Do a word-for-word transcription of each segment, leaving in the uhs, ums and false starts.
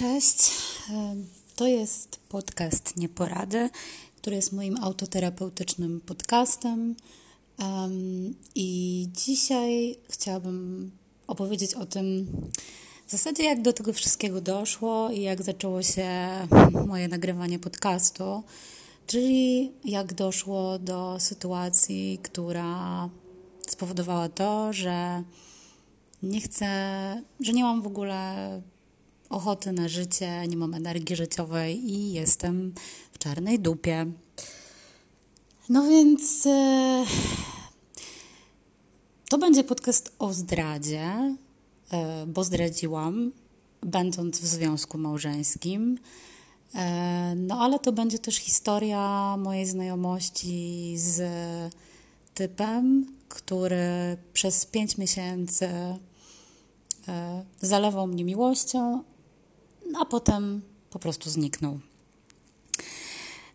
Cześć, to jest podcast Nieporady, który jest moim autoterapeutycznym podcastem i dzisiaj chciałabym opowiedzieć o tym w zasadzie, jak do tego wszystkiego doszło i jak zaczęło się moje nagrywanie podcastu, czyli jak doszło do sytuacji, która spowodowała to, że nie chcę, że nie mam w ogóle ochoty na życie, nie mam energii życiowej i jestem w czarnej dupie. No więc e, to będzie podcast o zdradzie, e, bo zdradziłam, będąc w związku małżeńskim. E, no ale to będzie też historia mojej znajomości z typem, który przez pięć miesięcy e, zalewał mnie miłością, a potem po prostu zniknął.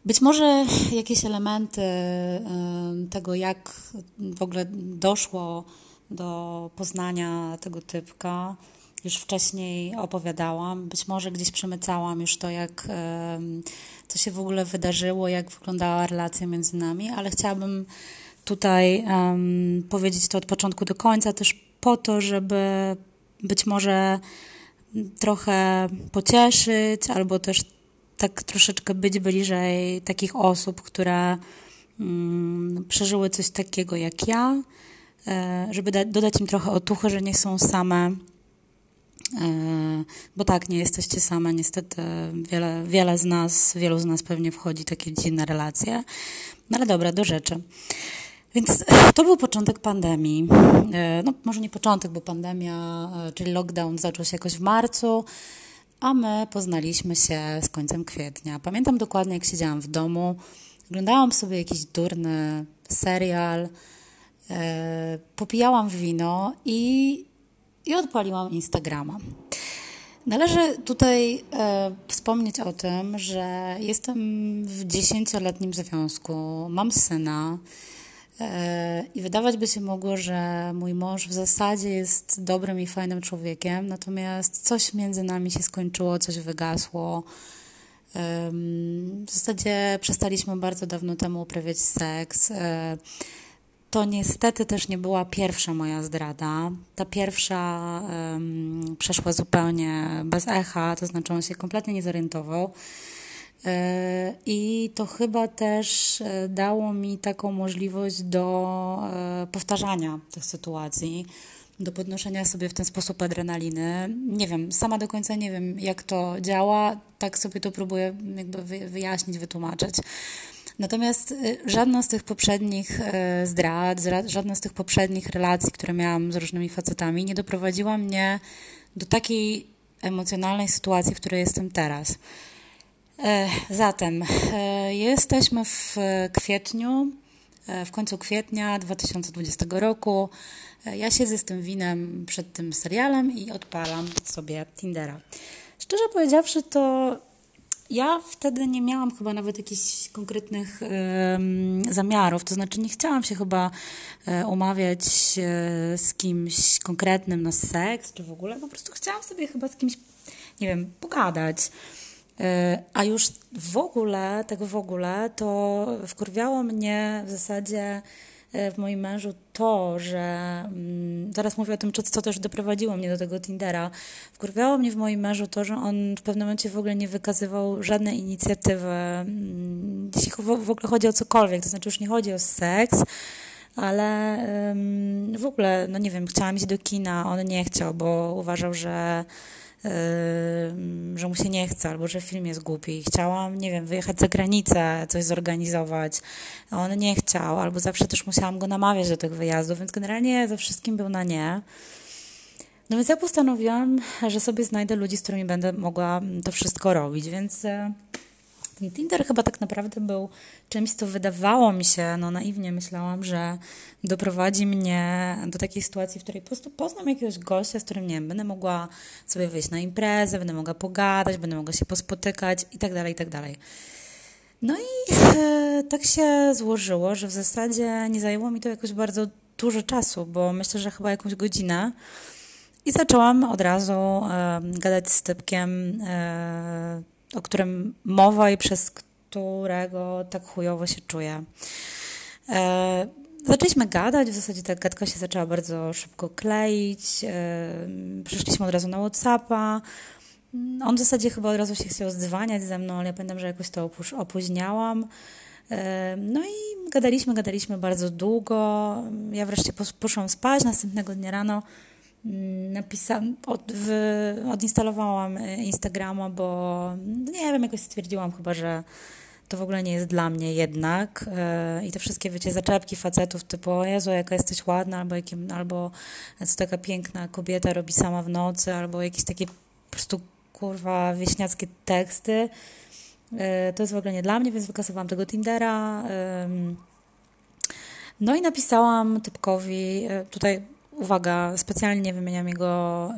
Być może jakieś elementy tego, jak w ogóle doszło do poznania tego typka, już wcześniej opowiadałam. Być może gdzieś przemycałam już to, jak, co się w ogóle wydarzyło, jak wyglądała relacja między nami, ale chciałabym tutaj um, powiedzieć to od początku do końca, też po to, żeby być może trochę pocieszyć, albo też tak troszeczkę być bliżej takich osób, które mm, przeżyły coś takiego jak ja, e, żeby da- dodać im trochę otuchy, że nie są same, e, bo tak, nie jesteście same, niestety wiele, wiele z nas, wielu z nas pewnie wchodzi takie dziwne relacje, no ale dobra, do rzeczy. Więc to był początek pandemii, no może nie początek, bo pandemia, czyli lockdown zaczął się jakoś w marcu, a my poznaliśmy się z końcem kwietnia. Pamiętam dokładnie, jak siedziałam w domu, oglądałam sobie jakiś durny serial, popijałam wino i, i odpaliłam Instagrama. Należy tutaj e, wspomnieć o tym, że jestem w dziesięcioletnim związku, mam syna, i wydawać by się mogło, że mój mąż w zasadzie jest dobrym i fajnym człowiekiem, natomiast coś między nami się skończyło, coś wygasło. W zasadzie przestaliśmy bardzo dawno temu uprawiać seks. To niestety też nie była pierwsza moja zdrada. Ta pierwsza przeszła zupełnie bez echa, to znaczy on się kompletnie nie zorientował. I to chyba też dało mi taką możliwość do powtarzania tych sytuacji, do podnoszenia sobie w ten sposób adrenaliny. Nie wiem, sama do końca nie wiem, jak to działa, tak sobie to próbuję jakby wyjaśnić, wytłumaczyć. Natomiast żadna z tych poprzednich zdrad, żadna z tych poprzednich relacji, które miałam z różnymi facetami, nie doprowadziła mnie do takiej emocjonalnej sytuacji, w której jestem teraz. Zatem jesteśmy w kwietniu, w końcu kwietnia dwa tysiące dwudziestego roku. Ja siedzę z tym winem przed tym serialem i odpalam sobie Tindera. Szczerze powiedziawszy, to ja wtedy nie miałam chyba nawet jakichś konkretnych zamiarów, to znaczy nie chciałam się chyba umawiać z kimś konkretnym na seks czy w ogóle, po prostu chciałam sobie chyba z kimś, nie wiem, pogadać. A już w ogóle, tak w ogóle, to wkurwiało mnie w zasadzie w moim mężu to, że, zaraz mówię o tym, co też doprowadziło mnie do tego Tindera, wkurwiało mnie w moim mężu to, że on w pewnym momencie w ogóle nie wykazywał żadnej inicjatywy, jeśli w ogóle chodzi o cokolwiek, to znaczy już nie chodzi o seks, ale w ogóle, no nie wiem, chciałam iść do kina, on nie chciał, bo uważał, że Yy, że mu się nie chce, albo że film jest głupi. Chciałam, nie wiem, wyjechać za granicę, coś zorganizować, a on nie chciał, albo zawsze też musiałam go namawiać do tych wyjazdów, więc generalnie ze wszystkim był na nie. No więc ja postanowiłam, że sobie znajdę ludzi, z którymi będę mogła to wszystko robić, więc ten Tinder chyba tak naprawdę był czymś, co wydawało mi się, no naiwnie myślałam, że doprowadzi mnie do takiej sytuacji, w której po prostu poznam jakiegoś gościa, z którym, nie wiem, będę mogła sobie wyjść na imprezę, będę mogła pogadać, będę mogła się pospotykać i tak dalej, i tak dalej. No i e, tak się złożyło, że w zasadzie nie zajęło mi to jakoś bardzo dużo czasu, bo myślę, że chyba jakąś godzinę. I zaczęłam od razu e, gadać z typkiem, e, o którym mowa i przez którego tak chujowo się czuję. E, zaczęliśmy gadać, w zasadzie ta gadka się zaczęła bardzo szybko kleić, e, przeszliśmy od razu na WhatsAppa. On w zasadzie chyba od razu się chciał zdzwaniać ze mną, ale ja pamiętam, że jakoś to opóź- opóźniałam. No i gadaliśmy, gadaliśmy bardzo długo. Ja wreszcie pos- poszłam spać. Następnego dnia rano napisałam, od- w- odinstalowałam Instagrama, bo nie wiem, jakoś stwierdziłam chyba, że to w ogóle nie jest dla mnie jednak. I te wszystkie, wiecie, zaczepki facetów typu o Jezu, jaka jesteś ładna, albo, jakim, albo co taka piękna kobieta robi sama w nocy, albo jakieś takie po prostu kurwa wieśniackie teksty. To jest w ogóle nie dla mnie, więc wykasowałam tego Tindera. No i napisałam typkowi, tutaj uwaga, specjalnie wymieniam jego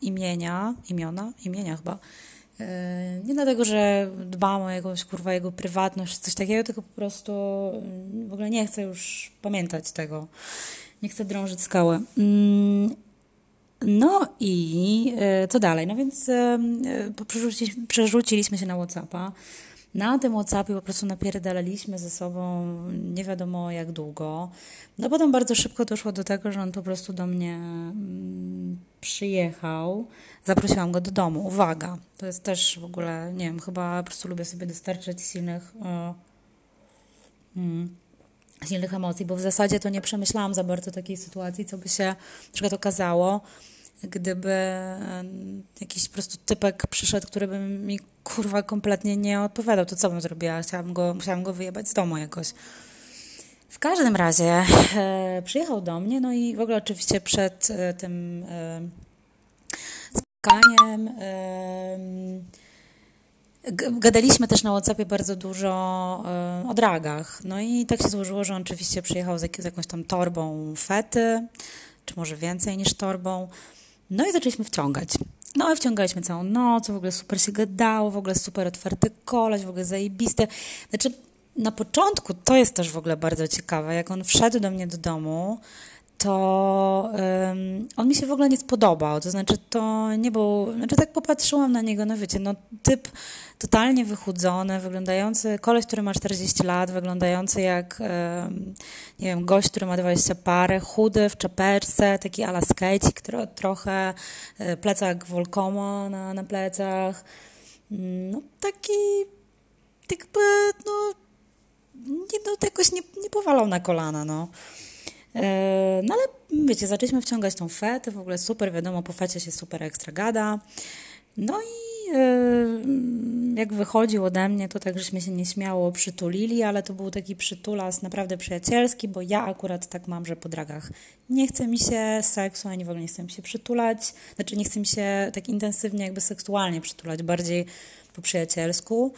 imienia, imiona, imienia chyba. Nie dlatego, że dbam o jakąś kurwa jego prywatność, coś takiego, tylko po prostu w ogóle nie chcę już pamiętać tego. Nie chcę drążyć skały. No i y, co dalej? No więc y, y, przerzuciliśmy, przerzuciliśmy się na WhatsAppa. Na tym WhatsAppie po prostu napierdalaliśmy ze sobą nie wiadomo jak długo. No potem bardzo szybko doszło do tego, że on po prostu do mnie mm, przyjechał. Zaprosiłam go do domu. Uwaga! To jest też w ogóle, nie wiem, chyba po prostu lubię sobie dostarczać silnych... O, mm. silnych emocji, bo w zasadzie to nie przemyślałam za bardzo takiej sytuacji, co by się na przykład okazało, gdyby jakiś po prostu typek przyszedł, który by mi kurwa kompletnie nie odpowiadał, to co bym zrobiła? Chciałam go, musiałam go wyjebać z domu jakoś. W każdym razie e, przyjechał do mnie, no i w ogóle oczywiście przed e, tym e, spotkaniem e, gadaliśmy też na WhatsAppie bardzo dużo o dragach. No i tak się złożyło, że on oczywiście przyjechał z jakąś tam torbą fety, czy może więcej niż torbą. No i zaczęliśmy wciągać. No i wciągaliśmy całą noc, w ogóle super się gadało, w ogóle super otwarty koleś, w ogóle zajebiste. Znaczy na początku, to jest też w ogóle bardzo ciekawe, jak on wszedł do mnie do domu, to um, on mi się w ogóle nie spodobał, to znaczy to nie był, znaczy tak popatrzyłam na niego, no wiecie, no typ totalnie wychudzony, wyglądający, koleś, który ma czterdzieści lat, wyglądający jak, um, nie wiem, gość, który ma dwadzieścia parę, chudy, w czapeczce, taki ala skejcik, tro, trochę plecak Volcoma na, na plecach, no taki, jakby, no, nie, no jakoś nie, nie powalał na kolana, no. No ale wiecie, zaczęliśmy wciągać tą fetę, w ogóle super, wiadomo, po fecie się super ekstra gada. No i yy, jak wychodził ode mnie, to tak żeśmy się nieśmiało przytulili, ale to był taki przytulas naprawdę przyjacielski, bo ja akurat tak mam, że po dragach nie chce mi się seksu, ani w ogóle nie chcę mi się przytulać, znaczy nie chcę mi się tak intensywnie jakby seksualnie przytulać, bardziej po przyjacielsku.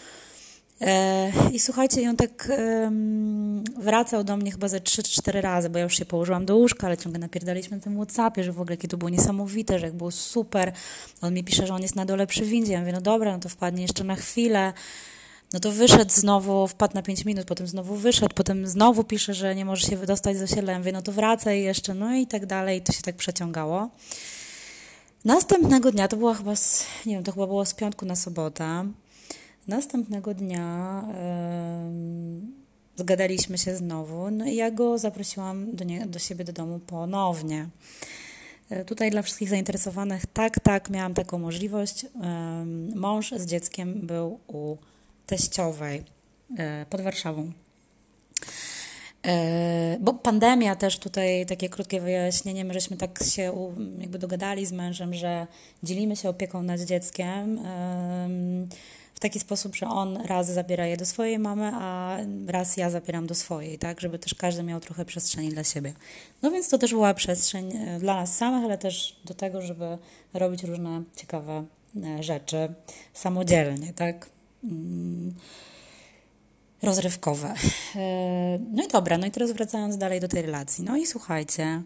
I słuchajcie, on tak um, wracał do mnie chyba ze trzy czy cztery razy, bo ja już się położyłam do łóżka, ale ciągle napierdaliśmy na tym WhatsAppie, że w ogóle jakie to było niesamowite, że jak było super. On mi pisze, że on jest na dole przy windzie. Ja mówię, no dobra, no to wpadnie jeszcze na chwilę. No to wyszedł znowu, wpadł na pięć minut, potem znowu wyszedł, potem znowu pisze, że nie może się wydostać z osiedla. Ja mówię, no to wracaj jeszcze, no i tak dalej. I to się tak przeciągało. Następnego dnia, to była chyba, z, nie wiem, to chyba było z piątku na sobotę. Następnego dnia yy, zgadaliśmy się znowu, no i ja go zaprosiłam do, nie, do siebie do domu ponownie. Yy, tutaj dla wszystkich zainteresowanych, tak, tak, miałam taką możliwość. Yy, mąż z dzieckiem był u teściowej yy, pod Warszawą. Yy, bo pandemia też tutaj, takie krótkie wyjaśnienie, my żeśmy tak się u, jakby dogadali z mężem, że dzielimy się opieką nad dzieckiem, yy, w taki sposób, że on raz zabiera je do swojej mamy, a raz ja zabieram do swojej, tak, żeby też każdy miał trochę przestrzeni dla siebie. No więc to też była przestrzeń dla nas samych, ale też do tego, żeby robić różne ciekawe rzeczy samodzielnie, tak, rozrywkowe. No i dobra, no i teraz wracając dalej do tej relacji. No i słuchajcie,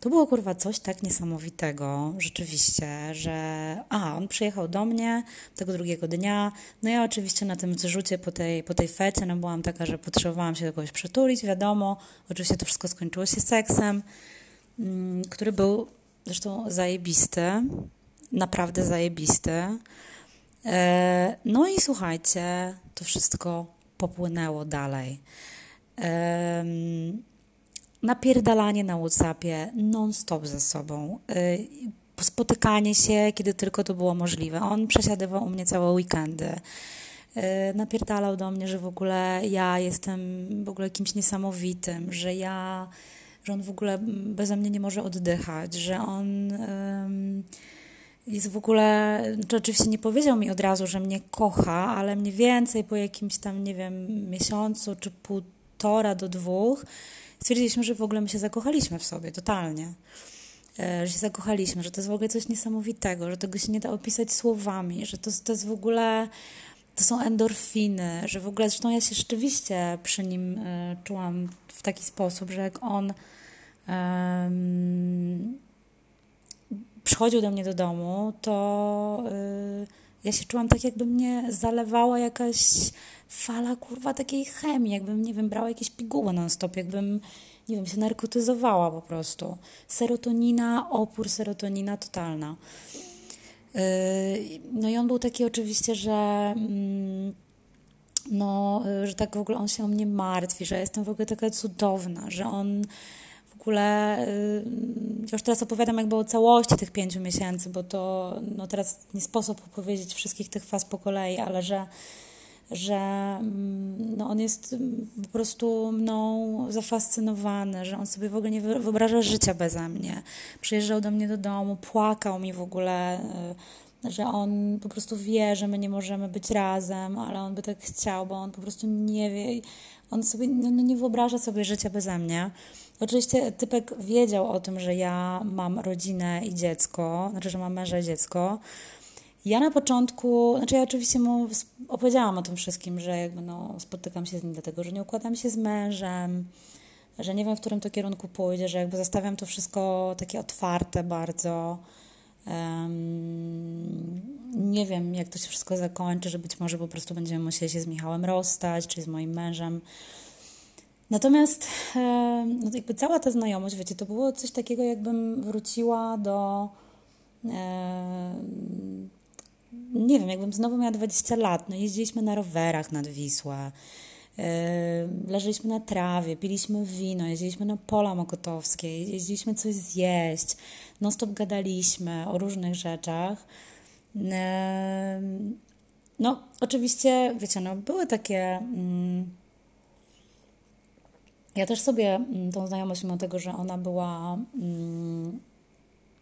to było kurwa coś tak niesamowitego, rzeczywiście, że aha, on przyjechał do mnie tego drugiego dnia, no ja oczywiście na tym zrzucie po tej, po tej fecie, no byłam taka, że potrzebowałam się do kogoś przytulić, wiadomo, oczywiście to wszystko skończyło się seksem, który był zresztą zajebisty, naprawdę zajebisty. No i słuchajcie, to wszystko popłynęło dalej. Napierdalanie na WhatsAppie non-stop ze sobą, spotykanie się, kiedy tylko to było możliwe. On przesiadywał u mnie całe weekendy. Napierdalał do mnie, że w ogóle ja jestem w ogóle kimś niesamowitym, że ja, że on w ogóle beze mnie nie może oddychać, że on um, jest w ogóle, to oczywiście nie powiedział mi od razu, że mnie kocha, ale mniej więcej po jakimś tam, nie wiem, miesiącu czy półtora do dwóch stwierdziliśmy, że w ogóle my się zakochaliśmy w sobie, totalnie. Że się zakochaliśmy, że to jest w ogóle coś niesamowitego, że tego się nie da opisać słowami, że to, to jest w ogóle... To są endorfiny, że w ogóle, zresztą ja się rzeczywiście przy nim y, czułam w taki sposób, że jak on ym, przychodził do mnie do domu, to y, ja się czułam tak, jakby mnie zalewała jakaś fala, kurwa, takiej chemii, jakbym, nie wiem, brała jakieś piguły non-stop, jakbym, nie wiem, się narkotyzowała po prostu. Serotonina, opór, serotonina totalna. No i on był taki oczywiście, że no, że tak w ogóle on się o mnie martwi, że jestem w ogóle taka cudowna, że on w ogóle, już teraz opowiadam jakby o całości tych pięciu miesięcy, bo to no teraz nie sposób opowiedzieć wszystkich tych faz po kolei, ale że, że no, on jest po prostu mną zafascynowany, że on sobie w ogóle nie wyobraża życia beze mnie. Przyjeżdżał do mnie do domu, płakał mi w ogóle, że on po prostu wie, że my nie możemy być razem, ale on by tak chciał, bo on po prostu nie wie, on sobie no, nie wyobraża sobie życia beze mnie. Oczywiście typek wiedział o tym, że ja mam rodzinę i dziecko, znaczy, że mam męża i dziecko. Ja na początku, znaczy ja oczywiście mu opowiedziałam o tym wszystkim, że jakby no spotykam się z nim dlatego, że nie układam się z mężem, że nie wiem, w którym to kierunku pójdzie, że jakby zostawiam to wszystko takie otwarte bardzo. Um, nie wiem, jak to się wszystko zakończy, że być może po prostu będziemy musieli się z Michałem rozstać, czy z moim mężem. Natomiast um, no jakby cała ta znajomość, wiecie, to było coś takiego, jakbym wróciła do... Um, nie wiem, jakbym znowu miała dwadzieścia lat, no jeździliśmy na rowerach nad Wisłę, yy, leżeliśmy na trawie, piliśmy wino, jeździliśmy na Pola Mokotowskie, jeździliśmy coś zjeść, non stop gadaliśmy o różnych rzeczach. Yy, no oczywiście, wiecie, no były takie... Mm, ja też sobie mm, tą znajomość, mimo tego, że ona była mm,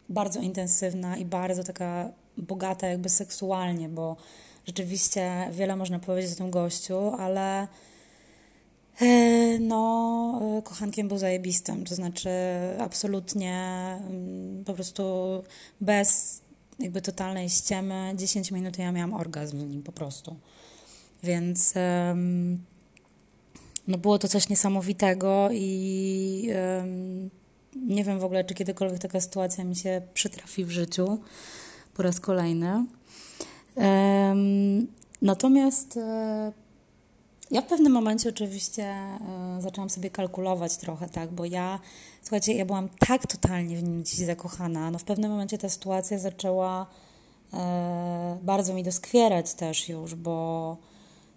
bardzo intensywna i bardzo taka... bogata jakby seksualnie, bo rzeczywiście wiele można powiedzieć o tym gościu, ale no kochankiem był zajebistym, to znaczy absolutnie po prostu bez jakby totalnej ściemy dziesięć minut ja miałam orgazm w nim po prostu, więc no było to coś niesamowitego i nie wiem w ogóle, czy kiedykolwiek taka sytuacja mi się przytrafi w życiu po raz kolejny. Um, natomiast e, ja w pewnym momencie oczywiście e, zaczęłam sobie kalkulować trochę, tak, bo ja, słuchajcie, ja byłam tak totalnie w nim dziś zakochana, no w pewnym momencie ta sytuacja zaczęła e, bardzo mi doskwierać też już, bo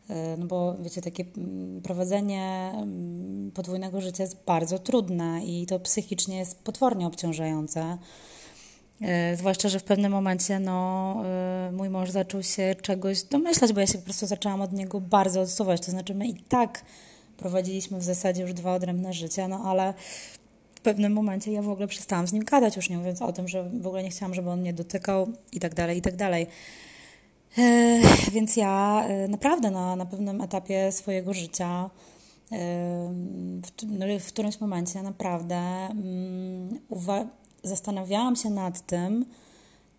e, no bo wiecie, takie m, prowadzenie m, podwójnego życia jest bardzo trudne i to psychicznie jest potwornie obciążające. Zwłaszcza, że w pewnym momencie no, mój mąż zaczął się czegoś domyślać, bo ja się po prostu zaczęłam od niego bardzo odsuwać. To znaczy my i tak prowadziliśmy w zasadzie już dwa odrębne życia, no ale w pewnym momencie ja w ogóle przestałam z nim gadać, już nie mówiąc o tym, że w ogóle nie chciałam, żeby on mnie dotykał i tak dalej, i tak dalej. Więc ja naprawdę na, na pewnym etapie swojego życia... W, w którymś momencie naprawdę uważam, zastanawiałam się nad tym,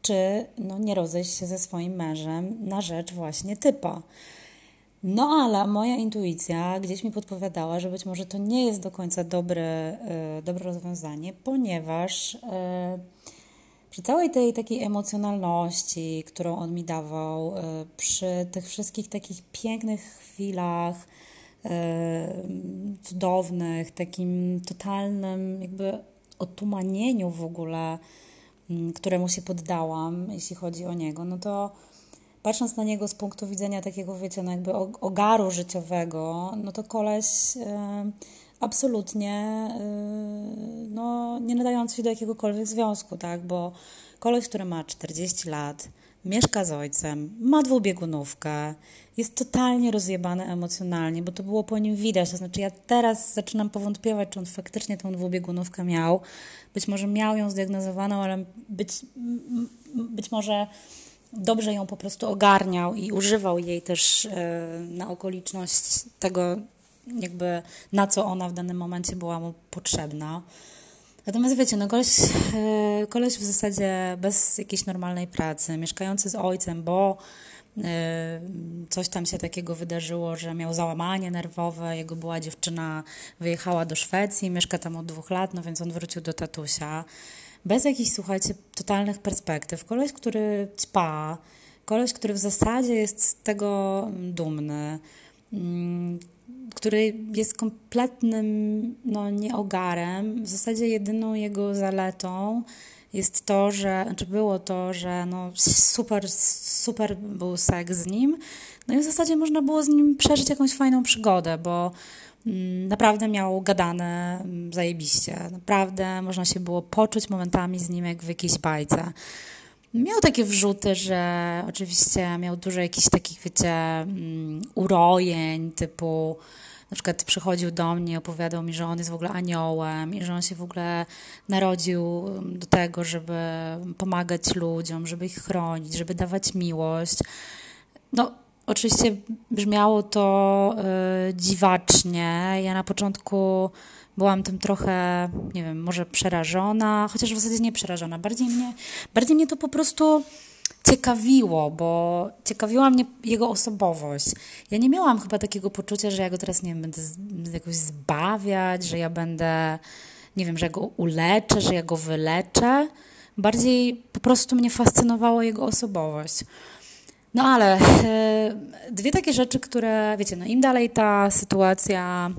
czy no, nie rozejść się ze swoim mężem na rzecz właśnie typa. No ale moja intuicja gdzieś mi podpowiadała, że być może to nie jest do końca dobre, y, dobre rozwiązanie, ponieważ y, przy całej tej takiej emocjonalności, którą on mi dawał, y, przy tych wszystkich takich pięknych chwilach, y, cudownych, takim totalnym jakby otumanieniu w ogóle któremu się poddałam, jeśli chodzi o niego, no to patrząc na niego z punktu widzenia takiego, wiecie, no jakby ogaru życiowego, no to koleś yy, absolutnie yy, no, nie nadający się do jakiegokolwiek związku, tak, bo koleś, który ma czterdzieści lat, mieszka z ojcem, ma dwubiegunówkę, jest totalnie rozjebany emocjonalnie, bo to było po nim widać. To znaczy ja teraz zaczynam powątpiewać, czy on faktycznie tą dwubiegunówkę miał. Być może miał ją zdiagnozowaną, ale być, być może dobrze ją po prostu ogarniał i używał jej też na okoliczność tego, jakby na co ona w danym momencie była mu potrzebna. Natomiast wiecie, no koleś, koleś w zasadzie bez jakiejś normalnej pracy, mieszkający z ojcem, bo coś tam się takiego wydarzyło, że miał załamanie nerwowe, jego była dziewczyna wyjechała do Szwecji, mieszka tam od dwóch lat, no więc on wrócił do tatusia. Bez jakichś, słuchajcie, totalnych perspektyw. Koleś, który ćpa, koleś, który w zasadzie jest z tego dumny, który jest kompletnym no, nieogarem. W zasadzie jedyną jego zaletą jest to, że, znaczy było to, że no, super, super był seks z nim. No i w zasadzie można było z nim przeżyć jakąś fajną przygodę, bo mm, naprawdę miał gadane mm, zajebiście. Naprawdę można się było poczuć momentami z nim jak w jakiejś bajce. Miał takie wrzuty, że oczywiście miał dużo jakichś takich, wiecie, urojeń, typu na przykład przychodził do mnie, opowiadał mi, że on jest w ogóle aniołem i że on się w ogóle narodził do tego, żeby pomagać ludziom, żeby ich chronić, żeby dawać miłość. No, oczywiście brzmiało to yy, dziwacznie. Ja na początku byłam tym trochę, nie wiem, może przerażona, chociaż w zasadzie nie przerażona. Bardziej mnie, bardziej mnie to po prostu ciekawiło, bo ciekawiła mnie jego osobowość. Ja nie miałam chyba takiego poczucia, że ja go teraz, nie wiem, będę jakoś zbawiać, że ja będę, nie wiem, że ja go uleczę, że ja go wyleczę. Bardziej po prostu mnie fascynowała jego osobowość. No ale yy, dwie takie rzeczy, które, wiecie, no im dalej ta sytuacja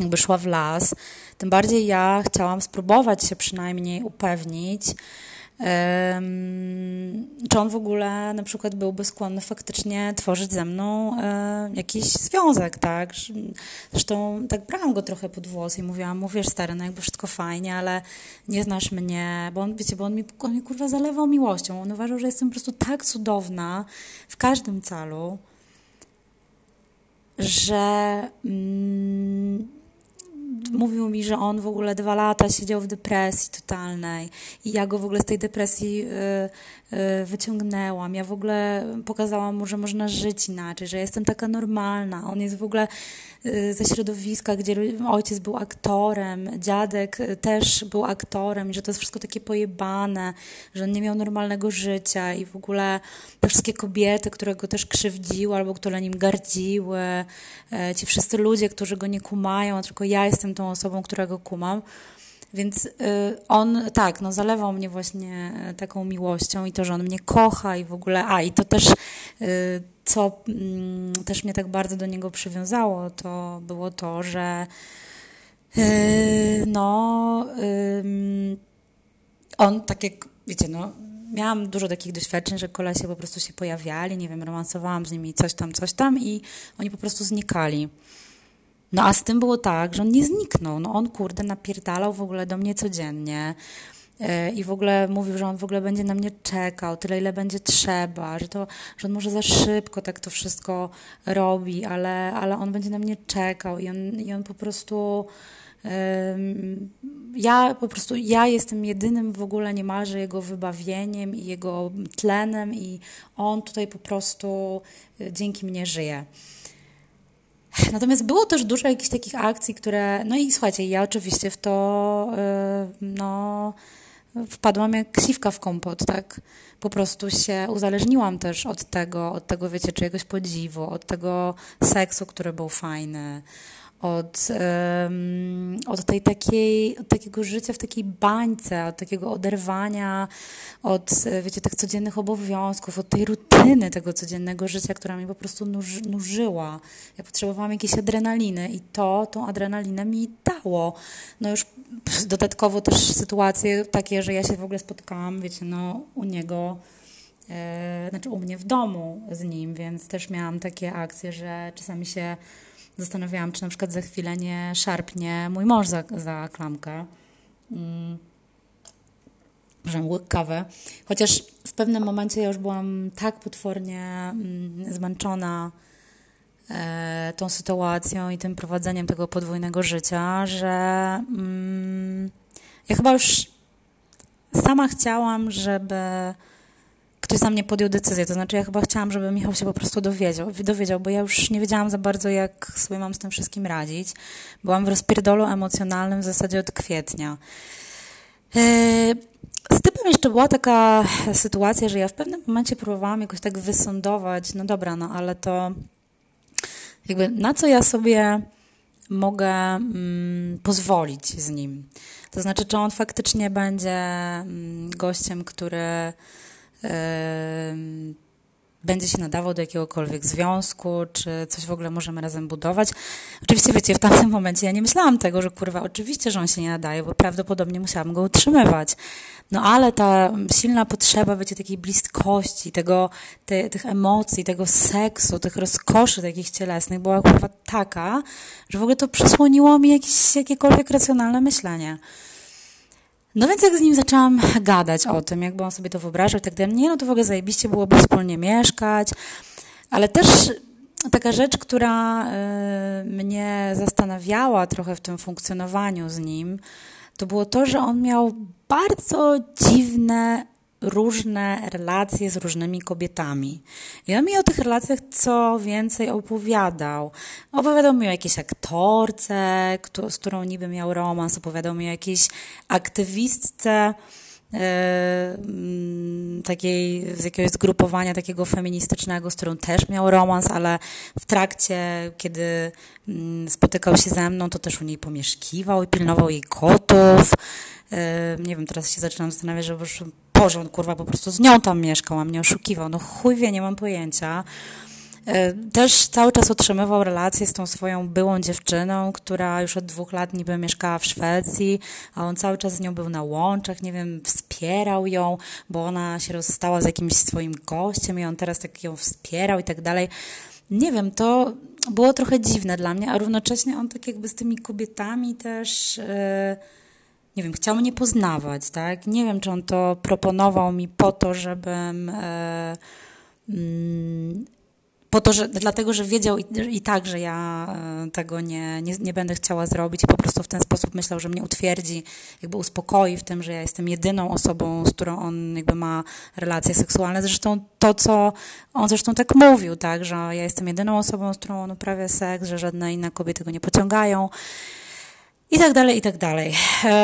jakby szła w las, tym bardziej ja chciałam spróbować się przynajmniej upewnić, um, czy on w ogóle na przykład byłby skłonny faktycznie tworzyć ze mną um, jakiś związek, tak? Zresztą tak brałam go trochę pod włos i mówiłam mu, wiesz stary, no jakby wszystko fajnie, ale nie znasz mnie, bo on, wiecie, bo on mi, on mi kurwa zalewał miłością, on uważał, że jestem po prostu tak cudowna w każdym calu, że mm, mówił mi, że on w ogóle dwa lata siedział w depresji totalnej i ja go w ogóle z tej depresji y, y, wyciągnęłam. Ja w ogóle pokazałam mu, że można żyć inaczej, że jestem taka normalna. On jest w ogóle y, ze środowiska, gdzie ojciec był aktorem, dziadek też był aktorem i że to jest wszystko takie pojebane, że on nie miał normalnego życia i w ogóle te wszystkie kobiety, które go też krzywdziły albo które nim gardziły, y, ci wszyscy ludzie, którzy go nie kumają, a tylko ja jestem tą osobą, którego kumam. Więc y, on, tak, no zalewał mnie właśnie taką miłością i to, że on mnie kocha i w ogóle, a i to też, y, co y, też mnie tak bardzo do niego przywiązało, to było to, że y, no y, on, tak jak, wiecie, no miałam dużo takich doświadczeń, że kolesie po prostu się pojawiali, nie wiem, romansowałam z nimi coś tam, coś tam i oni po prostu znikali. No a z tym było tak, że on nie zniknął, no on kurde napierdalał w ogóle do mnie codziennie yy, i w ogóle mówił, że on w ogóle będzie na mnie czekał, tyle ile będzie trzeba, że, to, że on może za szybko tak to wszystko robi, ale, ale on będzie na mnie czekał i on, i on po prostu, yy, ja po prostu, ja jestem jedynym w ogóle niemalże jego wybawieniem i jego tlenem i on tutaj po prostu yy, dzięki mnie żyje. Natomiast było też dużo jakichś takich akcji, które... No i słuchajcie, ja oczywiście w to yy, no, wpadłam jak siwka w kompot, tak? Po prostu się uzależniłam też od tego, od tego, wiecie, czyjegoś podziwu, od tego seksu, który był fajny, od, yy, od tej takiej, od takiego życia w takiej bańce, od takiego oderwania, od, wiecie, tych codziennych obowiązków, od tej rutyny tego codziennego życia, która mnie po prostu nuży, nużyła. Ja potrzebowałam jakiejś adrenaliny i to, tą adrenalinę mi dało. No już dodatkowo też sytuacje takie, że ja się w ogóle spotkałam, wiecie, no u niego, yy, znaczy u mnie w domu z nim, więc też miałam takie akcje, że czasami się zastanawiałam, czy na przykład za chwilę nie szarpnie mój mąż za, za klamkę, że yy, kawę. Chociaż w pewnym momencie ja już byłam tak potwornie yy, zmęczona tą sytuacją i tym prowadzeniem tego podwójnego życia, że mm, ja chyba już sama chciałam, żeby ktoś za mnie podjął decyzję. To znaczy ja chyba chciałam, żeby Michał się po prostu dowiedział, dowiedział, bo ja już nie wiedziałam za bardzo, jak sobie mam z tym wszystkim radzić. Byłam w rozpierdolu emocjonalnym w zasadzie od kwietnia. Yy, Z typem jeszcze była taka sytuacja, że ja w pewnym momencie próbowałam jakoś tak wysądować, no dobra, no ale to jakby na co ja sobie mogę mm, pozwolić z nim. To znaczy, czy on faktycznie będzie mm, gościem, który yy, będzie się nadawał do jakiegokolwiek związku, czy coś w ogóle możemy razem budować. Oczywiście, wiecie, w tamtym momencie ja nie myślałam tego, że kurwa, oczywiście, że on się nie nadaje, bo prawdopodobnie musiałam go utrzymywać. No ale ta silna potrzeba, wiecie, takiej bliskości, tego, te, tych emocji, tego seksu, tych rozkoszy takich cielesnych była kurwa taka, że w ogóle to przysłoniło mi jakieś, jakiekolwiek racjonalne myślenie. No więc jak z nim zaczęłam gadać o tym, jakby on sobie to wyobrażał i tak dalej, nie no to w ogóle zajebiście byłoby wspólnie mieszkać, ale też taka rzecz, która y, mnie zastanawiała trochę w tym funkcjonowaniu z nim, to było to, że on miał bardzo dziwne, różne relacje z różnymi kobietami. I on mi o tych relacjach co więcej opowiadał. Opowiadał mi o jakiejś aktorce, z którą niby miał romans, opowiadał mi o jakiejś aktywistce yy, takiej z jakiegoś zgrupowania takiego feministycznego, z którą też miał romans, ale w trakcie, kiedy spotykał się ze mną, to też u niej pomieszkiwał i pilnował jej kotów. Yy, nie wiem, teraz się zaczynam zastanawiać, że już Boże, on kurwa po prostu z nią tam mieszkał, a mnie oszukiwał. No chuj wie, nie mam pojęcia. Też cały czas utrzymywał relacje z tą swoją byłą dziewczyną, która już od dwóch lat niby mieszkała w Szwecji, a on cały czas z nią był na łączach, nie wiem, wspierał ją, bo ona się rozstała z jakimś swoim gościem i on teraz tak ją wspierał i tak dalej. Nie wiem, to było trochę dziwne dla mnie, a równocześnie on tak jakby z tymi kobietami też... Yy, nie wiem, chciał mnie poznawać, tak? Nie wiem, czy on to proponował mi po to, żebym... E, mm, po to, że, dlatego, że wiedział i, i tak, że ja e, tego nie, nie, nie będę chciała zrobić i po prostu w ten sposób myślał, że mnie utwierdzi, jakby uspokoi w tym, że ja jestem jedyną osobą, z którą on jakby ma relacje seksualne. Zresztą to, co on zresztą tak mówił, tak? Że ja jestem jedyną osobą, z którą on uprawia seks, że żadne inne kobiety go nie pociągają. I tak dalej, i tak dalej.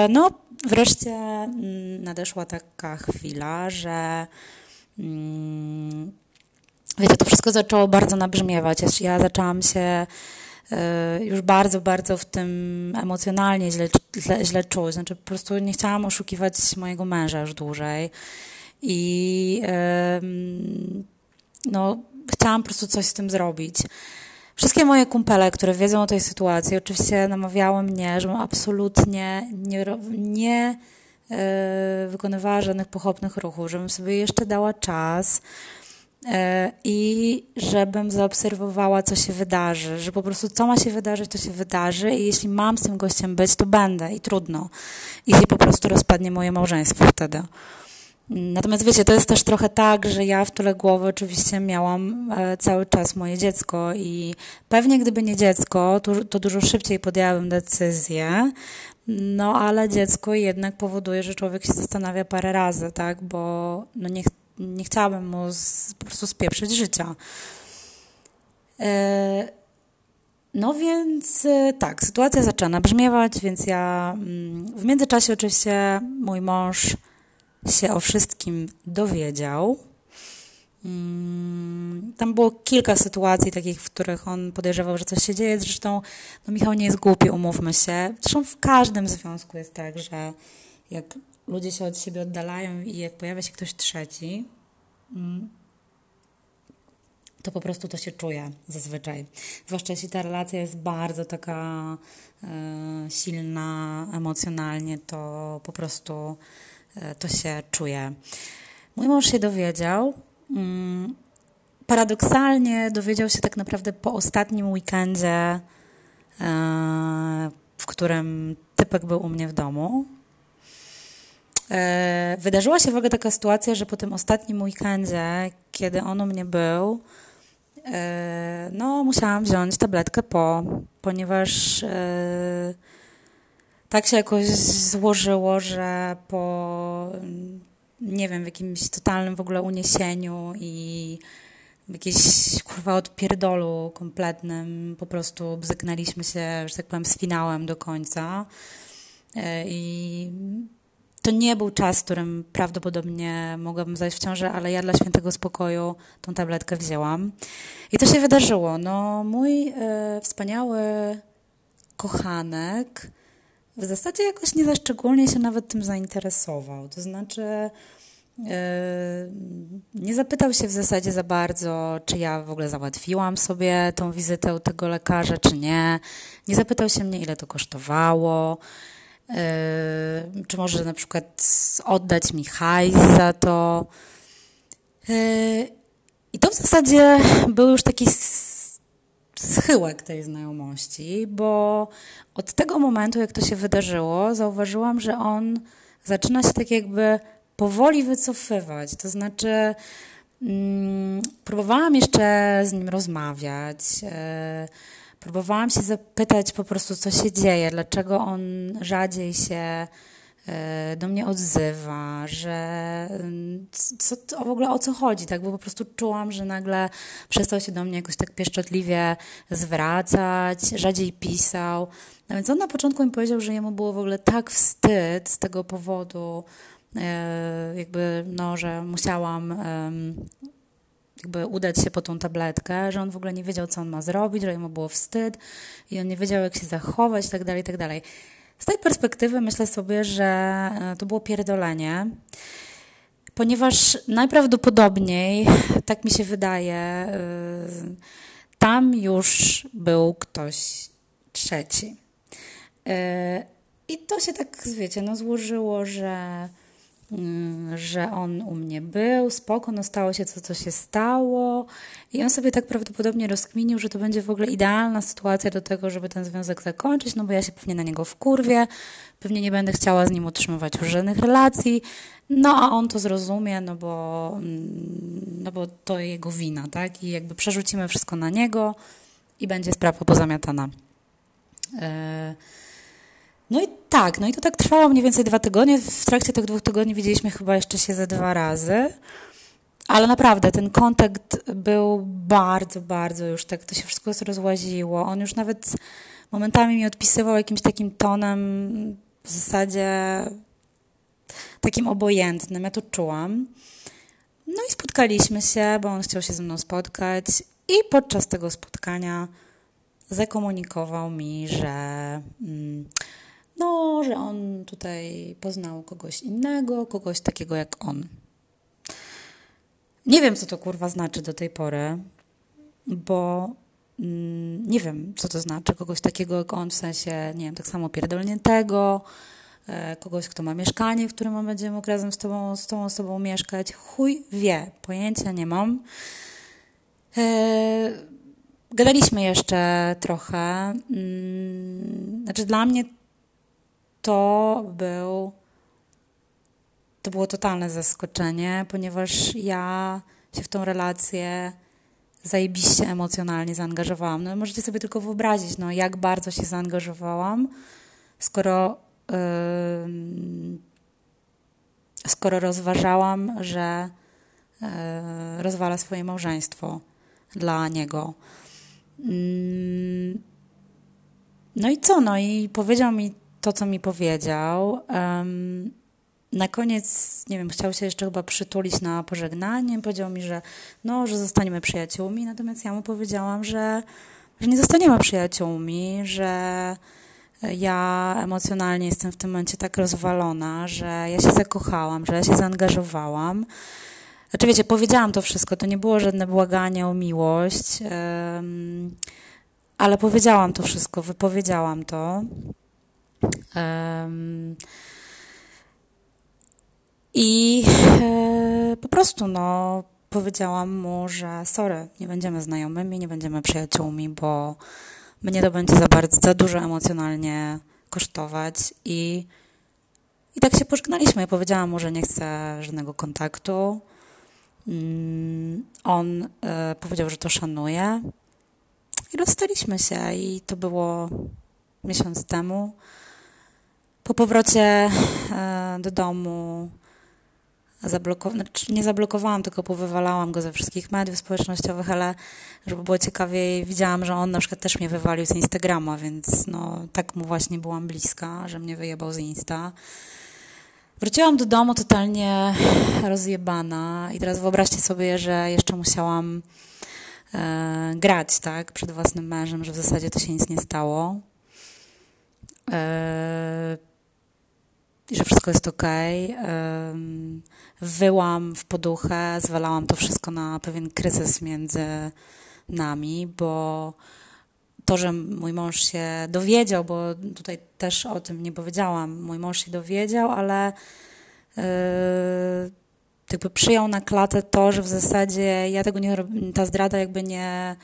No, wreszcie nadeszła taka chwila, że mm, wiecie, to wszystko zaczęło bardzo nabrzmiewać. Ja zaczęłam się y, już bardzo, bardzo w tym emocjonalnie źle, źle, źle czuć. Znaczy, po prostu nie chciałam oszukiwać mojego męża już dłużej. I y, no, chciałam po prostu coś z tym zrobić. Wszystkie moje kumpele, które wiedzą o tej sytuacji, oczywiście namawiały mnie, żebym absolutnie nie, nie yy, wykonywała żadnych pochopnych ruchów, żebym sobie jeszcze dała czas yy, i żebym zaobserwowała, co się wydarzy, że po prostu co ma się wydarzyć, to się wydarzy i jeśli mam z tym gościem być, to będę i trudno. I się po prostu rozpadnie moje małżeństwo wtedy. Natomiast wiecie, to jest też trochę tak, że ja w tyle głowy oczywiście miałam cały czas moje dziecko i pewnie gdyby nie dziecko, to, to dużo szybciej podjęłabym decyzję, no ale dziecko jednak powoduje, że człowiek się zastanawia parę razy, tak, bo no nie, nie chciałabym mu z, po prostu spieprzyć życia. Yy. No więc tak, sytuacja zaczęła nabrzmiewać, więc ja w międzyczasie oczywiście mój mąż się o wszystkim dowiedział. Tam było kilka sytuacji takich, w których on podejrzewał, że coś się dzieje. Zresztą no Michał nie jest głupi, umówmy się. Zresztą w każdym związku jest tak, że jak ludzie się od siebie oddalają i jak pojawia się ktoś trzeci, to po prostu to się czuje zazwyczaj. Zwłaszcza jeśli ta relacja jest bardzo taka y, silna emocjonalnie, to po prostu y, to się czuje. Mój mąż się dowiedział. Mm, paradoksalnie dowiedział się tak naprawdę po ostatnim weekendzie, y, w którym typek był u mnie w domu. Wydarzyła się w ogóle taka sytuacja, że po tym ostatnim weekendzie, kiedy on u mnie był, no musiałam wziąć tabletkę po, ponieważ tak się jakoś złożyło, że po, nie wiem, w jakimś totalnym w ogóle uniesieniu i jakiejś kurwa odpierdolu kompletnym, po prostu bzyknęliśmy się, że tak powiem, z finałem do końca i to nie był czas, w którym prawdopodobnie mogłabym zajść w ciążę, ale ja dla świętego spokoju tą tabletkę wzięłam. I to się wydarzyło. No, mój y, wspaniały kochanek w zasadzie jakoś nie za szczególnie się nawet tym zainteresował. To znaczy y, nie zapytał się w zasadzie za bardzo, czy ja w ogóle załatwiłam sobie tą wizytę u tego lekarza, czy nie. Nie zapytał się mnie, ile to kosztowało. Yy, czy może na przykład oddać mi hajs za to. Yy, I to w zasadzie był już taki schyłek tej znajomości, bo od tego momentu, jak to się wydarzyło, zauważyłam, że on zaczyna się tak jakby powoli wycofywać. To znaczy yy, próbowałam jeszcze z nim rozmawiać, yy, Próbowałam się zapytać po prostu, co się dzieje, dlaczego on rzadziej się do mnie odzywa, że co, co, w ogóle o co chodzi, tak? Bo po prostu czułam, że nagle przestał się do mnie jakoś tak pieszczotliwie zwracać, rzadziej pisał. No więc on na początku mi powiedział, że jemu było w ogóle tak wstyd z tego powodu, jakby no, że musiałam jakby udać się po tą tabletkę, że on w ogóle nie wiedział, co on ma zrobić, że mu było wstyd i on nie wiedział, jak się zachować i tak dalej, i tak dalej. Z tej perspektywy myślę sobie, że to było pierdolenie, ponieważ najprawdopodobniej, tak mi się wydaje, tam już był ktoś trzeci. I to się tak, wiecie, no złożyło, że że on u mnie był, spoko, no stało się to, co się stało i on sobie tak prawdopodobnie rozkminił, że to będzie w ogóle idealna sytuacja do tego, żeby ten związek zakończyć, no bo ja się pewnie na niego wkurwię, pewnie nie będę chciała z nim utrzymywać już żadnych relacji, no a on to zrozumie, no bo, no bo to jego wina, tak? I jakby przerzucimy wszystko na niego i będzie sprawa pozamiatana. Yy. No i tak, no i to tak trwało mniej więcej dwa tygodnie. W trakcie tych dwóch tygodni widzieliśmy chyba jeszcze się ze dwa razy, ale naprawdę ten kontakt był bardzo, bardzo już tak, to się wszystko rozłaziło. On już nawet momentami mi odpisywał jakimś takim tonem w zasadzie takim obojętnym, ja to czułam. No i spotkaliśmy się, bo on chciał się ze mną spotkać i podczas tego spotkania zakomunikował mi, że... Mm, No, że on tutaj poznał kogoś innego, kogoś takiego jak on. Nie wiem, co to kurwa znaczy do tej pory, bo mm, nie wiem, co to znaczy kogoś takiego jak on, w sensie, nie wiem, tak samo pierdolniętego, e, kogoś, kto ma mieszkanie, w którym on będzie mógł razem z, tobą, z tą osobą mieszkać. Chuj wie, pojęcia nie mam. E, gadaliśmy jeszcze trochę. Mm, znaczy dla mnie To, był, to było totalne zaskoczenie, ponieważ ja się w tą relację zajebiście emocjonalnie zaangażowałam. No, możecie sobie tylko wyobrazić, no, jak bardzo się zaangażowałam, skoro, yy, skoro rozważałam, że yy, rozwala swoje małżeństwo dla niego. Yy. No i co? No i powiedział mi to, co mi powiedział. Um, na koniec, nie wiem, chciał się jeszcze chyba przytulić na pożegnanie. Powiedział mi, że no, że zostaniemy przyjaciółmi, natomiast ja mu powiedziałam, że, że nie zostaniemy przyjaciółmi, że ja emocjonalnie jestem w tym momencie tak rozwalona, że ja się zakochałam, że ja się zaangażowałam, Znaczy wiecie, powiedziałam to wszystko, to nie było żadne błaganie o miłość, um, ale powiedziałam to wszystko, wypowiedziałam to. Um, I e, po prostu no, powiedziałam mu, że sorry, nie będziemy znajomymi, nie będziemy przyjaciółmi, bo mnie to będzie za bardzo, za dużo emocjonalnie kosztować. I, i tak się pożegnaliśmy. Ja powiedziałam mu, że nie chcę żadnego kontaktu. Mm, on e, powiedział, że to szanuje. I rozstaliśmy się. I to było miesiąc temu. Po powrocie e, do domu zablokow- znaczy nie zablokowałam, tylko powywalałam go ze wszystkich mediów społecznościowych, ale żeby było ciekawiej, widziałam, że on na przykład też mnie wywalił z Instagrama, więc no, tak mu właśnie byłam bliska, że mnie wyjebał z Insta. Wróciłam do domu totalnie rozjebana i teraz wyobraźcie sobie, że jeszcze musiałam e, grać tak przed własnym mężem, że w zasadzie to się nic nie stało. E, I że wszystko jest okej. Okay. Wyłam w poduchę, zwalałam to wszystko na pewien kryzys między nami, bo to, że mój mąż się dowiedział, bo tutaj też o tym nie powiedziałam, mój mąż się dowiedział, ale yy, jakby przyjął na klatę to, że w zasadzie ja tego nie, ta zdrada jakby nie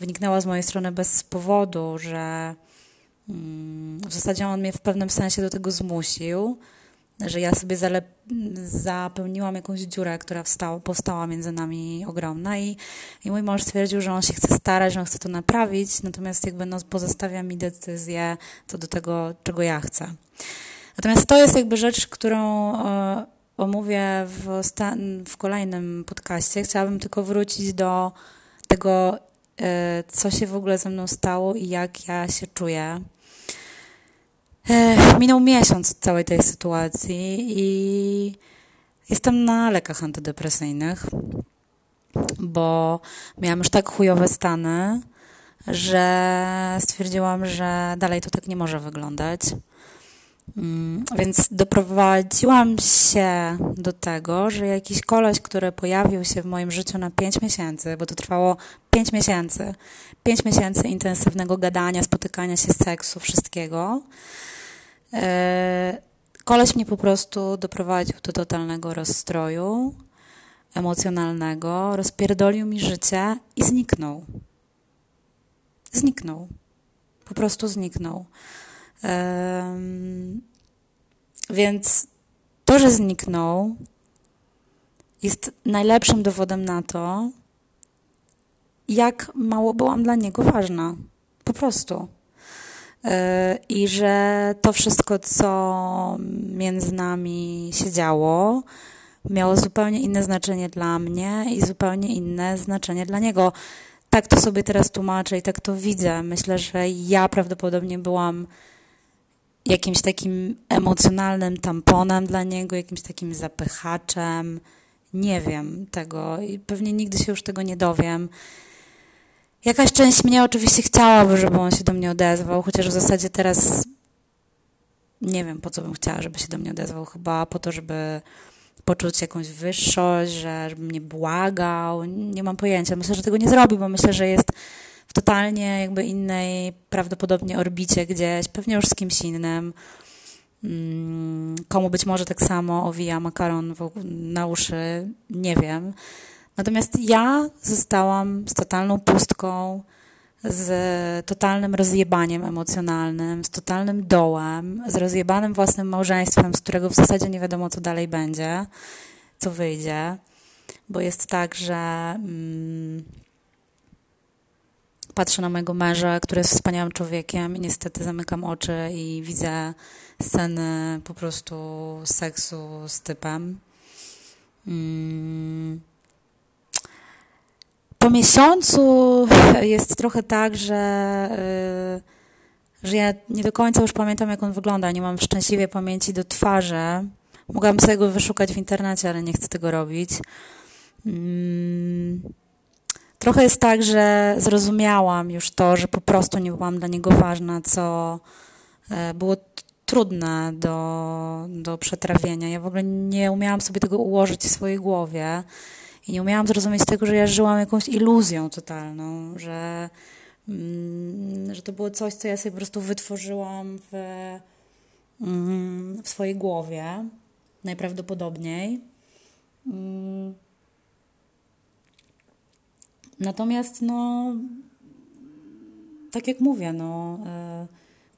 wyniknęła z mojej strony bez powodu, że w zasadzie on mnie w pewnym sensie do tego zmusił, że ja sobie zalep- zapełniłam jakąś dziurę, która wstał- powstała między nami ogromna i, i mój mąż stwierdził, że on się chce starać, że on chce to naprawić, natomiast jakby no, pozostawia mi decyzję co do tego, czego ja chcę. Natomiast to jest jakby rzecz, którą e, omówię w, osta- w kolejnym podcaście. Chciałabym tylko wrócić do tego, e, co się w ogóle ze mną stało i jak ja się czuję. Minął miesiąc od całej tej sytuacji i jestem na lekach antydepresyjnych, bo miałam już tak chujowe stany, że stwierdziłam, że dalej to tak nie może wyglądać. Więc doprowadziłam się do tego, że jakiś koleś, który pojawił się w moim życiu na pięć miesięcy, bo to trwało pięć miesięcy, pięć miesięcy intensywnego gadania, spotykania się, seksu, wszystkiego. Koleś mnie po prostu doprowadził do totalnego rozstroju emocjonalnego, rozpierdolił mi życie i zniknął. Zniknął. Po prostu zniknął. Um, więc to, że zniknął, jest najlepszym dowodem na to, jak mało byłam dla niego ważna. Po prostu. I że to wszystko, co między nami się działo, miało zupełnie inne znaczenie dla mnie i zupełnie inne znaczenie dla niego. Tak to sobie teraz tłumaczę i tak to widzę. Myślę, że ja prawdopodobnie byłam jakimś takim emocjonalnym tamponem dla niego, jakimś takim zapychaczem. Nie wiem tego i pewnie nigdy się już tego nie dowiem. Jakaś część mnie oczywiście chciałaby, żeby on się do mnie odezwał, chociaż w zasadzie teraz nie wiem, po co bym chciała, żeby się do mnie odezwał. Chyba po to, żeby poczuć jakąś wyższość, że, żeby mnie błagał. Nie mam pojęcia. Myślę, że tego nie zrobił, bo myślę, że jest w totalnie jakby innej prawdopodobnie orbicie gdzieś, pewnie już z kimś innym. Komu być może tak samo owija makaron na uszy, nie wiem. Natomiast ja zostałam z totalną pustką, z totalnym rozjebaniem emocjonalnym, z totalnym dołem, z rozjebanym własnym małżeństwem, z którego w zasadzie nie wiadomo, co dalej będzie, co wyjdzie. Bo jest tak, że mm, patrzę na mojego męża, który jest wspaniałym człowiekiem i niestety zamykam oczy i widzę sceny po prostu seksu z typem. Mm. Po miesiącu jest trochę tak, że, yy, że ja nie do końca już pamiętam, jak on wygląda. Nie mam szczęśliwie pamięci do twarzy. Mogłam sobie go wyszukać w internecie, ale nie chcę tego robić. Yy. Trochę jest tak, że zrozumiałam już to, że po prostu nie byłam dla niego ważna, co yy, było t- trudne do, do przetrawienia. Ja w ogóle nie umiałam sobie tego ułożyć w swojej głowie. I nie umiałam zrozumieć tego, że ja żyłam jakąś iluzją totalną, że, mm, że to było coś, co ja sobie po prostu wytworzyłam w, mm, w swojej głowie, najprawdopodobniej. Mm. Natomiast, no, tak jak mówię, no,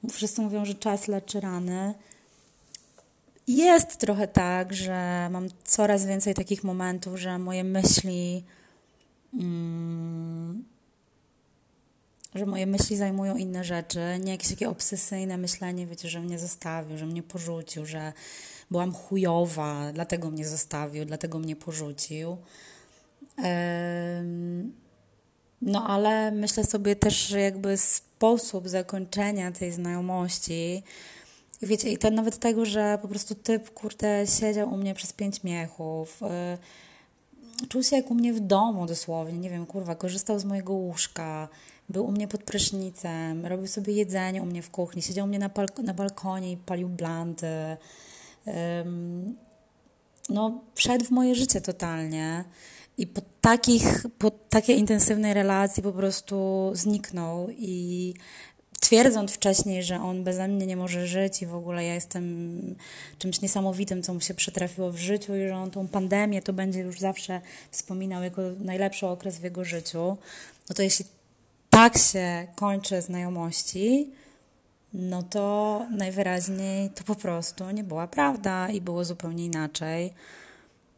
y, wszyscy mówią, że czas leczy rany. Jest trochę tak, że mam coraz więcej takich momentów, że moje myśli, mm, że moje myśli zajmują inne rzeczy, nie jakieś takie obsesyjne myślenie, wiecie, że mnie zostawił, że mnie porzucił, że byłam chujowa, dlatego mnie zostawił, dlatego mnie porzucił. Um, no ale myślę sobie też, że jakby sposób zakończenia tej znajomości, wiecie, i to nawet tego, że po prostu typ, kurde, siedział u mnie przez pięć miechów, y, czuł się jak u mnie w domu dosłownie, nie wiem, kurwa, korzystał z mojego łóżka, był u mnie pod prysznicem, robił sobie jedzenie u mnie w kuchni, siedział u mnie na, balk- na balkonie i palił blanty, um, no wszedł w moje życie totalnie. I po, takich, po takiej intensywnej relacji po prostu zniknął i twierdząc wcześniej, że on beze mnie nie może żyć i w ogóle ja jestem czymś niesamowitym, co mu się przytrafiło w życiu i że on tą pandemię to będzie już zawsze wspominał jako najlepszy okres w jego życiu, no to jeśli tak się kończy znajomości, no to najwyraźniej to po prostu nie była prawda i było zupełnie inaczej.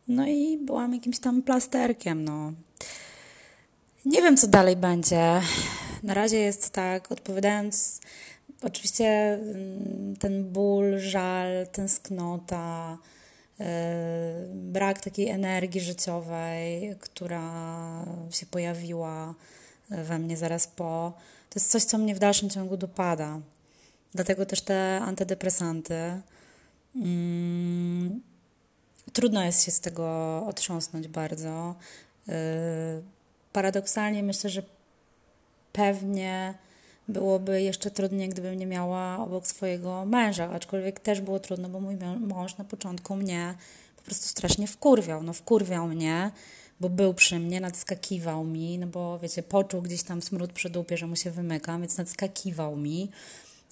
No i byłam jakimś tam plasterkiem, no. Nie wiem, co dalej będzie. Na razie jest tak, odpowiadając, oczywiście ten ból, żal, tęsknota, yy, brak takiej energii życiowej, która się pojawiła we mnie zaraz po, to jest coś, co mnie w dalszym ciągu dopada. Dlatego też te antydepresanty. Yy, Trudno jest się z tego otrząsnąć bardzo. Yy, paradoksalnie myślę, że pewnie byłoby jeszcze trudniej, gdybym nie miała obok swojego męża, aczkolwiek też było trudno, bo mój mąż na początku mnie po prostu strasznie wkurwiał. No wkurwiał mnie, bo był przy mnie, nadskakiwał mi, no bo wiecie, poczuł gdzieś tam smród przy dupie, że mu się wymykam, więc nadskakiwał mi,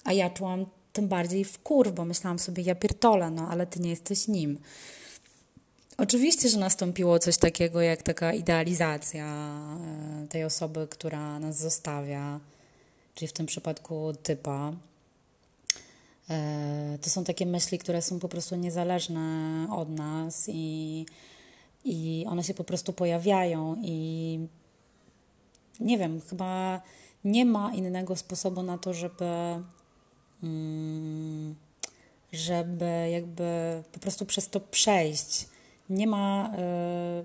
a ja czułam tym bardziej wkurw, bo myślałam sobie, ja pierdolę, no ale ty nie jesteś nim. Oczywiście, że nastąpiło coś takiego jak taka idealizacja tej osoby, która nas zostawia, czyli w tym przypadku typa. To są takie myśli, które są po prostu niezależne od nas i, i one się po prostu pojawiają i nie wiem, chyba nie ma innego sposobu na to, żeby... żeby jakby po prostu przez to przejść. Nie ma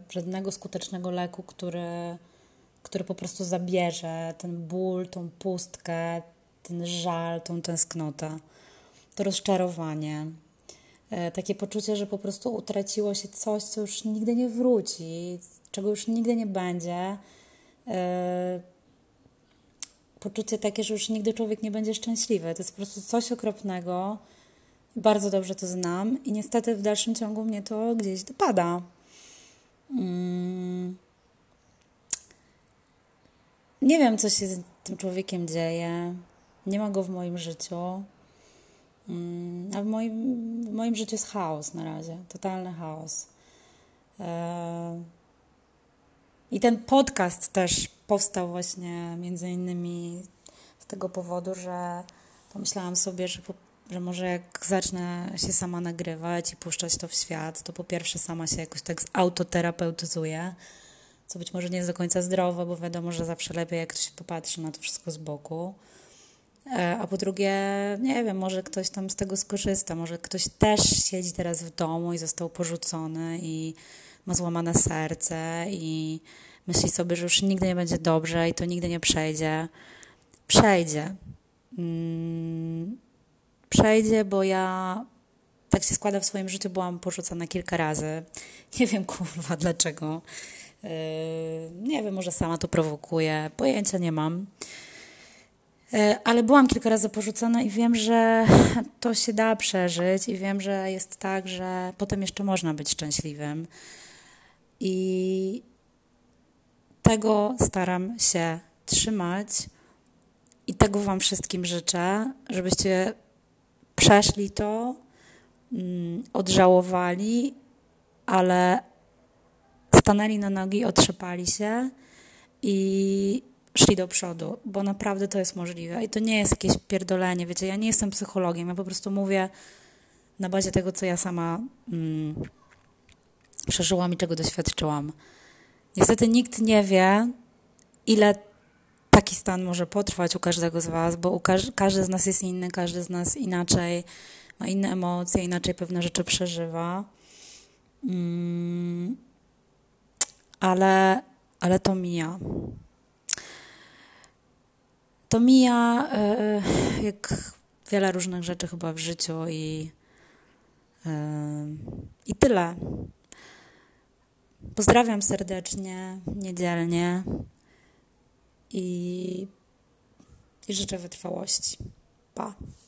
y, żadnego skutecznego leku, który, który po prostu zabierze ten ból, tą pustkę, ten żal, tą tęsknotę, to rozczarowanie. Y, takie poczucie, że po prostu utraciło się coś, co już nigdy nie wróci, czego już nigdy nie będzie. Y, poczucie takie, że już nigdy człowiek nie będzie szczęśliwy. To jest po prostu coś okropnego. Bardzo dobrze to znam i niestety w dalszym ciągu mnie to gdzieś dopada. Mm. Nie wiem, co się z tym człowiekiem dzieje. Nie ma go w moim życiu. Mm. A w moim, w moim życiu jest chaos na razie. Totalny chaos. Yy. I ten podcast też powstał właśnie między innymi z tego powodu, że pomyślałam sobie, że po że może jak zacznę się sama nagrywać i puszczać to w świat, to po pierwsze sama się jakoś tak autoterapeutyzuję, co być może nie jest do końca zdrowe, bo wiadomo, że zawsze lepiej jak ktoś popatrzy na to wszystko z boku. A po drugie, nie wiem, może ktoś tam z tego skorzysta, może ktoś też siedzi teraz w domu i został porzucony i ma złamane serce i myśli sobie, że już nigdy nie będzie dobrze i to nigdy nie przejdzie. Przejdzie. Mm. Przejdzie, bo ja tak się składa w swoim życiu, byłam porzucana kilka razy. Nie wiem, kurwa, dlaczego. Yy, nie wiem, może sama to prowokuję. Pojęcia nie mam. Yy, ale byłam kilka razy porzucona i wiem, że to się da przeżyć i wiem, że jest tak, że potem jeszcze można być szczęśliwym. I Tego staram się trzymać i tego Wam wszystkim życzę, żebyście przeszli to, odżałowali, ale stanęli na nogi, otrzepali się i szli do przodu, bo naprawdę to jest możliwe i to nie jest jakieś pierdolenie, wiecie, ja nie jestem psychologiem, ja po prostu mówię na bazie tego, co ja sama mm, przeżyłam i czego doświadczyłam. Niestety nikt nie wie, ile taki stan może potrwać u każdego z Was, bo u każ- każdy z nas jest inny, każdy z nas inaczej ma inne emocje, inaczej pewne rzeczy przeżywa. Mm, ale, ale to mija. To mija yy, jak wiele różnych rzeczy chyba w życiu i, yy, i tyle. Pozdrawiam serdecznie, niedzielnie i, i życzę wytrwałości. Pa!